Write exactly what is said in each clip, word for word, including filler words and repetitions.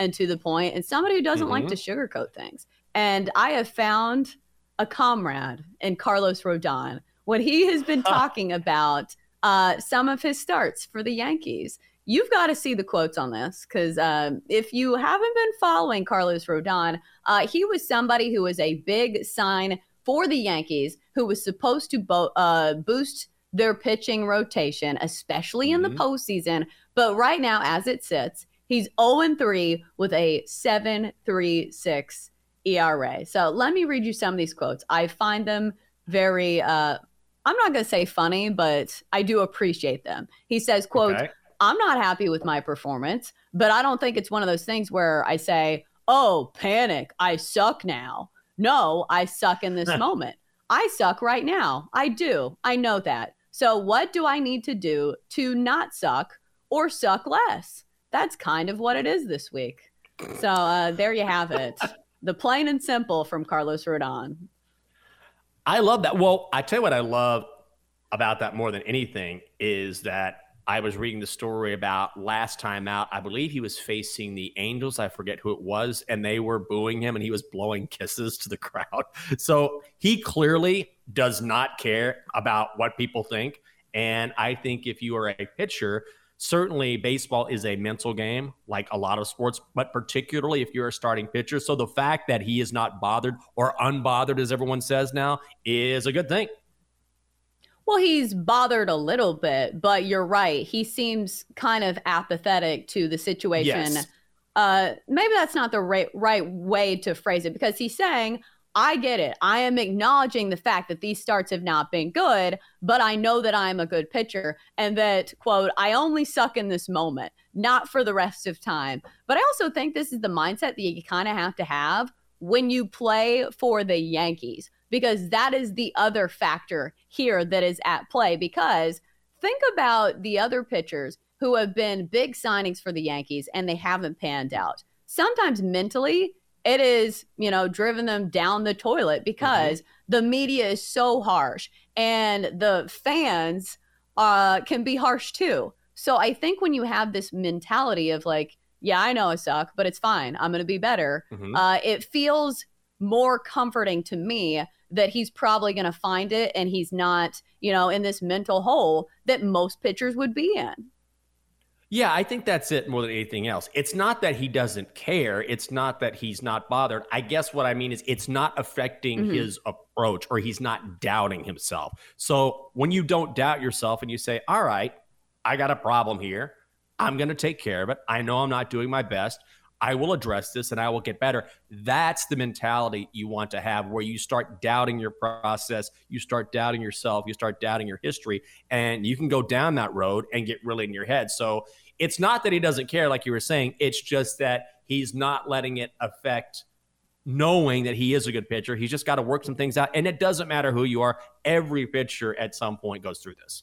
and to the point, and somebody who doesn't mm-hmm. like to sugarcoat things. And I have found a comrade in Carlos Rodon when he has been talking about uh, some of his starts for the Yankees. You've got to see the quotes on this, because um, if you haven't been following Carlos Rodon, uh, he was somebody who was a big sign for the Yankees, who was supposed to bo- uh, boost their pitching rotation, especially in mm-hmm. the postseason. But right now, as it sits, he's oh and three with a seven point three six E R A. So let me read you some of these quotes. I find them very, uh, I'm not going to say funny, but I do appreciate them. He says, quote, okay. I'm not happy with my performance, but I don't think it's one of those things where I say, oh, panic, I suck now. No, I suck in this moment. I suck right now. I do. I know that. So what do I need to do to not suck or suck less? That's kind of what it is this week. So uh, there you have it. The plain and simple from Carlos Rodon. I love that. Well, I tell you what I love about that more than anything is that I was reading the story about last time out. I believe he was facing the Angels. I forget who it was. And they were booing him and he was blowing kisses to the crowd. So he clearly does not care about what people think. And I think if you are a pitcher, certainly baseball is a mental game, like a lot of sports, but particularly if you're a starting pitcher. So the fact that he is not bothered or unbothered, as everyone says now, is a good thing. Well, he's bothered a little bit, but you're right. He seems kind of apathetic to the situation. Yes. Uh, maybe that's not the right, right way to phrase it, because he's saying, I get it. I am acknowledging the fact that these starts have not been good, but I know that I'm a good pitcher and that, quote, I only suck in this moment, not for the rest of time. But I also think this is the mindset that you kind of have to have when you play for the Yankees, because that is the other factor here that is at play. Because think about the other pitchers who have been big signings for the Yankees and they haven't panned out. Sometimes mentally, it is, you know, driven them down the toilet because mm-hmm. the media is so harsh and the fans uh, can be harsh too. So I think when you have this mentality of like, yeah, I know I suck, but it's fine, I'm going to be better. Mm-hmm. Uh, it feels more comforting to me that he's probably going to find it and he's not, you know, in this mental hole that most pitchers would be in. Yeah, I think that's it more than anything else. It's not that he doesn't care. It's not that he's not bothered. I guess what I mean is it's not affecting mm-hmm. his approach, or he's not doubting himself. So when you don't doubt yourself and you say, all right, I got a problem here, I'm going to take care of it, I know I'm not doing my best, I will address this and I will get better. That's the mentality you want to have, where you start doubting your process, you start doubting yourself, you start doubting your history, and you can go down that road and get really in your head. So it's not that he doesn't care, like you were saying, it's just that he's not letting it affect knowing that he is a good pitcher. He's just got to work some things out, and it doesn't matter who you are. Every pitcher at some point goes through this.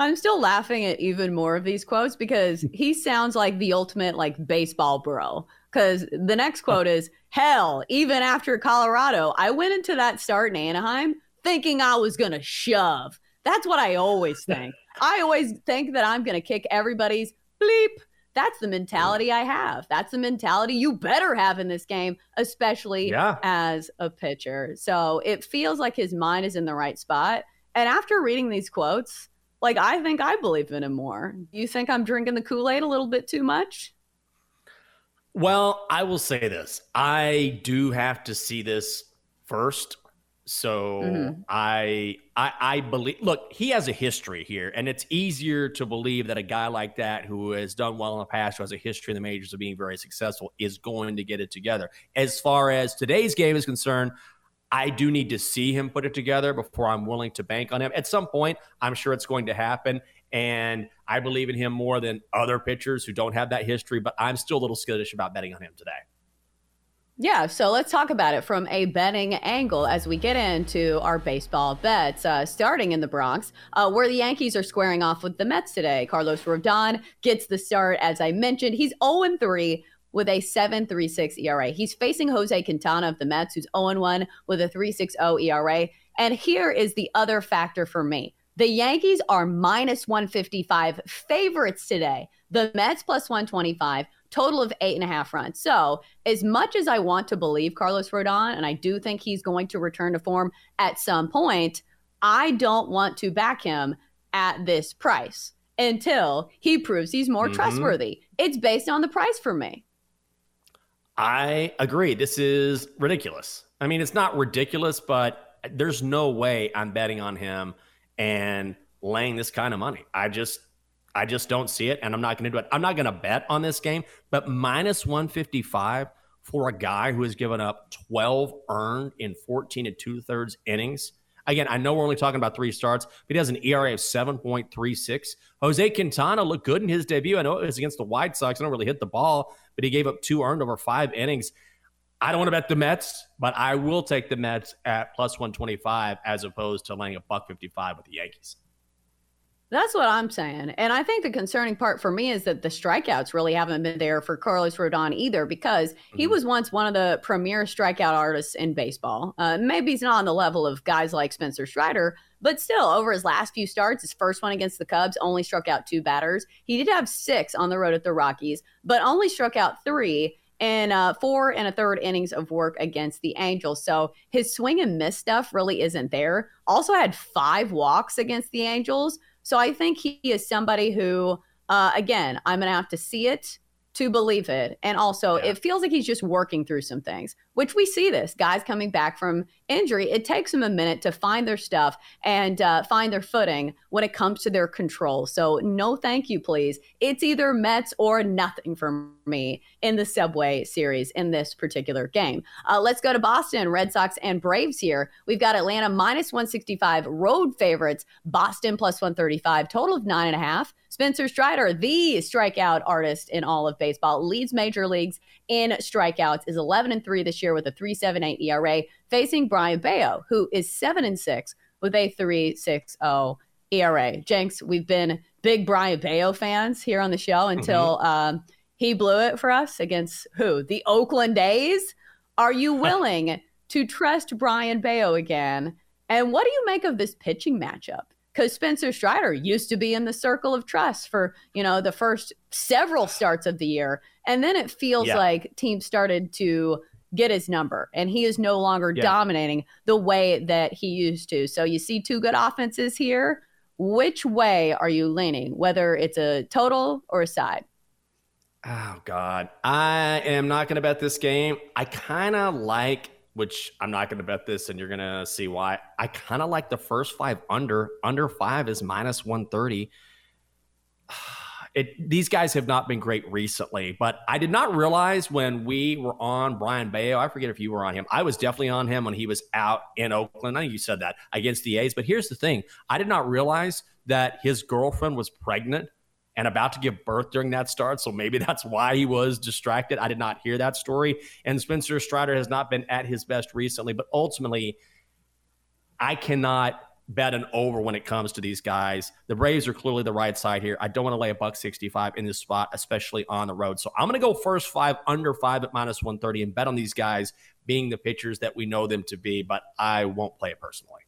I'm still laughing at even more of these quotes because he sounds like the ultimate like baseball bro. Because the next quote is, hell, even after Colorado, I went into that start in Anaheim thinking I was going to shove. That's what I always think. I always think that I'm going to kick everybody's bleep. That's the mentality I have. That's the mentality you better have in this game, especially yeah. as a pitcher. So it feels like his mind is in the right spot. And after reading these quotes, like, I think I believe in him more. You think I'm drinking the Kool-Aid a little bit too much? Well, I will say this. I do have to see this first. So mm-hmm. I, I I believe, look, he has a history here, and it's easier to believe that a guy like that who has done well in the past, who has a history in the majors of being very successful, is going to get it together. As far as today's game is concerned, I do need to see him put it together before I'm willing to bank on him. At some point, I'm sure it's going to happen, and I believe in him more than other pitchers who don't have that history, but I'm still a little skittish about betting on him today. Yeah, so let's talk about it from a betting angle as we get into our baseball bets, uh, starting in the Bronx, uh, where the Yankees are squaring off with the Mets today. Carlos Rodon gets the start, as I mentioned. He's oh and three with a seven point three six E R A. He's facing Jose Quintana of the Mets, who's oh and one with a three point six oh E R A. And here is the other factor for me. The Yankees are minus one fifty-five favorites today. The Mets plus one twenty-five, total of eight and a half runs. So as much as I want to believe Carlos Rodon, and I do think he's going to return to form at some point, I don't want to back him at this price until he proves he's more mm-hmm. trustworthy. It's based on the price for me. I agree. This is ridiculous. I mean, it's not ridiculous, but there's no way I'm betting on him and laying this kind of money. I just I just don't see it, and I'm not going to do it. I'm not going to bet on this game, but minus one fifty-five for a guy who has given up twelve earned in fourteen and two-thirds innings. Again, I know we're only talking about three starts, but he has an E R A of seven point three six. Jose Quintana looked good in his debut. I know it was against the White Sox. I don't really hit the ball, but he gave up two earned over five innings. I don't want to bet the Mets, but I will take the Mets at plus one twenty-five as opposed to laying a buck fifty-five with the Yankees. That's what I'm saying. And I think the concerning part for me is that the strikeouts really haven't been there for Carlos Rodon either, because he mm-hmm. was once one of the premier strikeout artists in baseball. Uh, maybe he's not on the level of guys like Spencer Strider, but still, over his last few starts, his first one against the Cubs, only struck out two batters. He did have six on the road at the Rockies, but only struck out three in uh, four and a third innings of work against the Angels. So his swing and miss stuff really isn't there. Also had five walks against the Angels. So I think he is somebody who, uh, again, I'm going to have to see it to believe it. And also, yeah. it feels like he's just working through some things, which we see this. Guys coming back from injury, it takes them a minute to find their stuff and uh, find their footing when it comes to their control. So no thank you, please. It's either Mets or nothing for me in the Subway Series in this particular game. Uh, let's go to Boston, Red Sox and Braves here. We've got Atlanta minus one sixty-five, road favorites, Boston plus one thirty-five, total of nine and a half. Spencer Strider, the strikeout artist in all of baseball, leads major leagues in strikeouts, is eleven and three this year with a three point seven eight E R A, facing Brian Bayo, who is seven and six with a three point six oh E R A. Jenks, we've been big Brian Bayo fans here on the show until mm-hmm. um, he blew it for us against who? The Oakland A's? Are you willing to trust Brian Bayo again? And what do you make of this pitching matchup? Because Spencer Strider used to be in the circle of trust for, you know, the first several starts of the year. And then it feels yeah. like teams started to get his number, and he is no longer yeah. dominating the way that he used to. So you see two good offenses here. Which way are you leaning, whether it's a total or a side? Oh, God. I am not going to bet this game. I kind of like... which I'm not going to bet this, and you're going to see why. I kind of like the first five under. Under five is minus one thirty. It, these guys have not been great recently, but I did not realize when we were on Brian Bayo, I forget if you were on him. I was definitely on him when he was out in Oakland. I know you said that, against the A's, but here's the thing. I did not realize that his girlfriend was pregnant and about to give birth during that start, so maybe that's why he was distracted. I did not hear that story. And Spencer Strider has not been at his best recently, but ultimately, I cannot bet an over when it comes to these guys. The Braves are clearly the right side here. I don't want to lay a buck sixty-five in this spot, especially on the road. So I'm going to go first five, under five at minus one thirty, and bet on these guys being the pitchers that we know them to be, but I won't play it personally.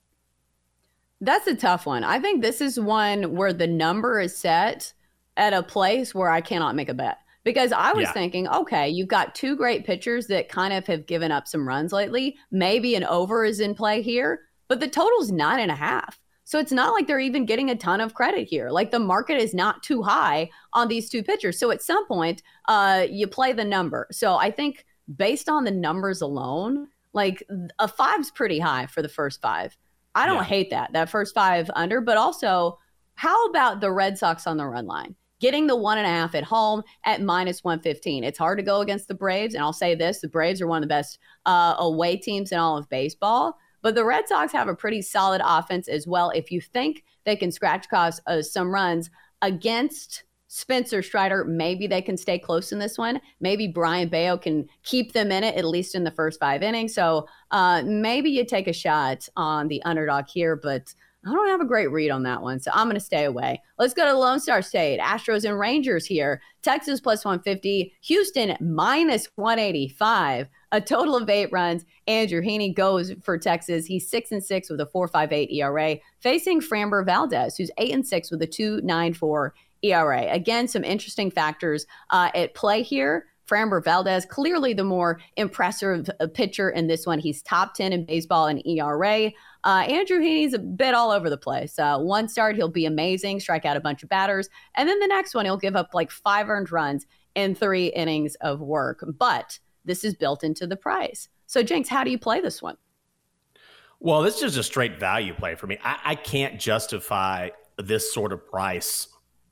That's a tough one. I think this is one where the number is set at a place where I cannot make a bet, because I was yeah. thinking, okay, you've got two great pitchers that kind of have given up some runs lately. Maybe an over is in play here, but the total's nine and a half. So it's not like they're even getting a ton of credit here. Like the market is not too high on these two pitchers. So at some point, uh, you play the number. So I think based on the numbers alone, like a five's pretty high for the first five. I don't yeah. hate that, that first five under, but also how about the Red Sox on the run line? Getting the one and a half at home at minus one fifteen. It's hard to go against the Braves. And I'll say this, the Braves are one of the best uh, away teams in all of baseball. But the Red Sox have a pretty solid offense as well. If you think they can scratch cause uh, some runs against Spencer Strider, maybe they can stay close in this one. Maybe Brian Bayo can keep them in it, at least in the first five innings. So uh, maybe you take a shot on the underdog here, but I don't have a great read on that one, so I'm going to stay away. Let's go to Lone Star State. Astros and Rangers here. Texas plus one fifty. Houston minus one eighty-five. A total of eight runs. Andrew Heaney goes for Texas. He's six and six with a four point five eight E R A, facing Framber Valdez, who's eight and six with a two point nine four E R A. Again, some interesting factors uh, at play here. Framber Valdez, clearly the more impressive pitcher in this one. He's top ten in baseball in E R A. Uh, Andrew Heaney's a bit all over the place. Uh, one start, he'll be amazing, strike out a bunch of batters. And then the next one, he'll give up like five earned runs in three innings of work. But this is built into the price. So, Jenks, how do you play this one? Well, this is just a straight value play for me. I, I can't justify this sort of price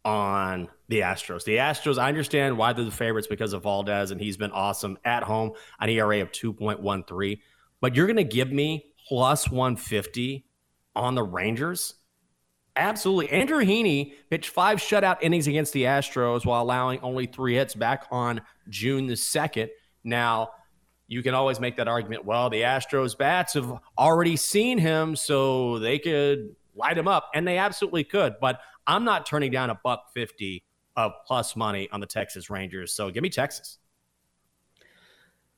on the Astros. The Astros, I understand why they're the favorites because of Valdez, and he's been awesome at home, an E R A of two point one three. But you're going to give me plus one fifty on the Rangers? Absolutely. Andrew Heaney pitched five shutout innings against the Astros while allowing only three hits back on June the second. Now, you can always make that argument, well, the Astros bats have already seen him, so they could light him up, and they absolutely could. But I'm not turning down a buck fifty of plus money on the Texas Rangers, so give me Texas.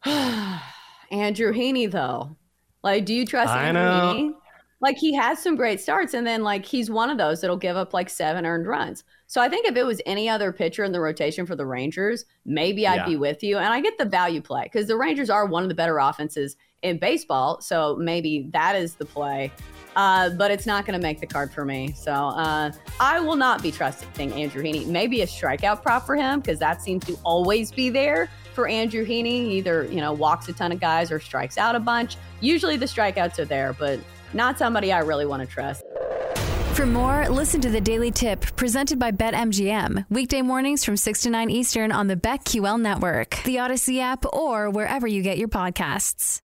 Andrew Heaney, though. Like, do you trust Heaney? Like, he has some great starts, and then, like, he's one of those that'll give up, like, seven earned runs. So I think if it was any other pitcher in the rotation for the Rangers, maybe I'd yeah. be with you. And I get the value play because the Rangers are one of the better offenses in baseball, so maybe that is the play. Uh, but it's not going to make the card for me. So uh, I will not be trusting Andrew Heaney. Maybe a strikeout prop for him because that seems to always be there for Andrew Heaney. Either, you know, walks a ton of guys or strikes out a bunch. Usually the strikeouts are there, but not somebody I really want to trust. For more, listen to the Daily Tip presented by BetMGM. Weekday mornings from six to nine Eastern on the BetQL network, the Odyssey app, or wherever you get your podcasts.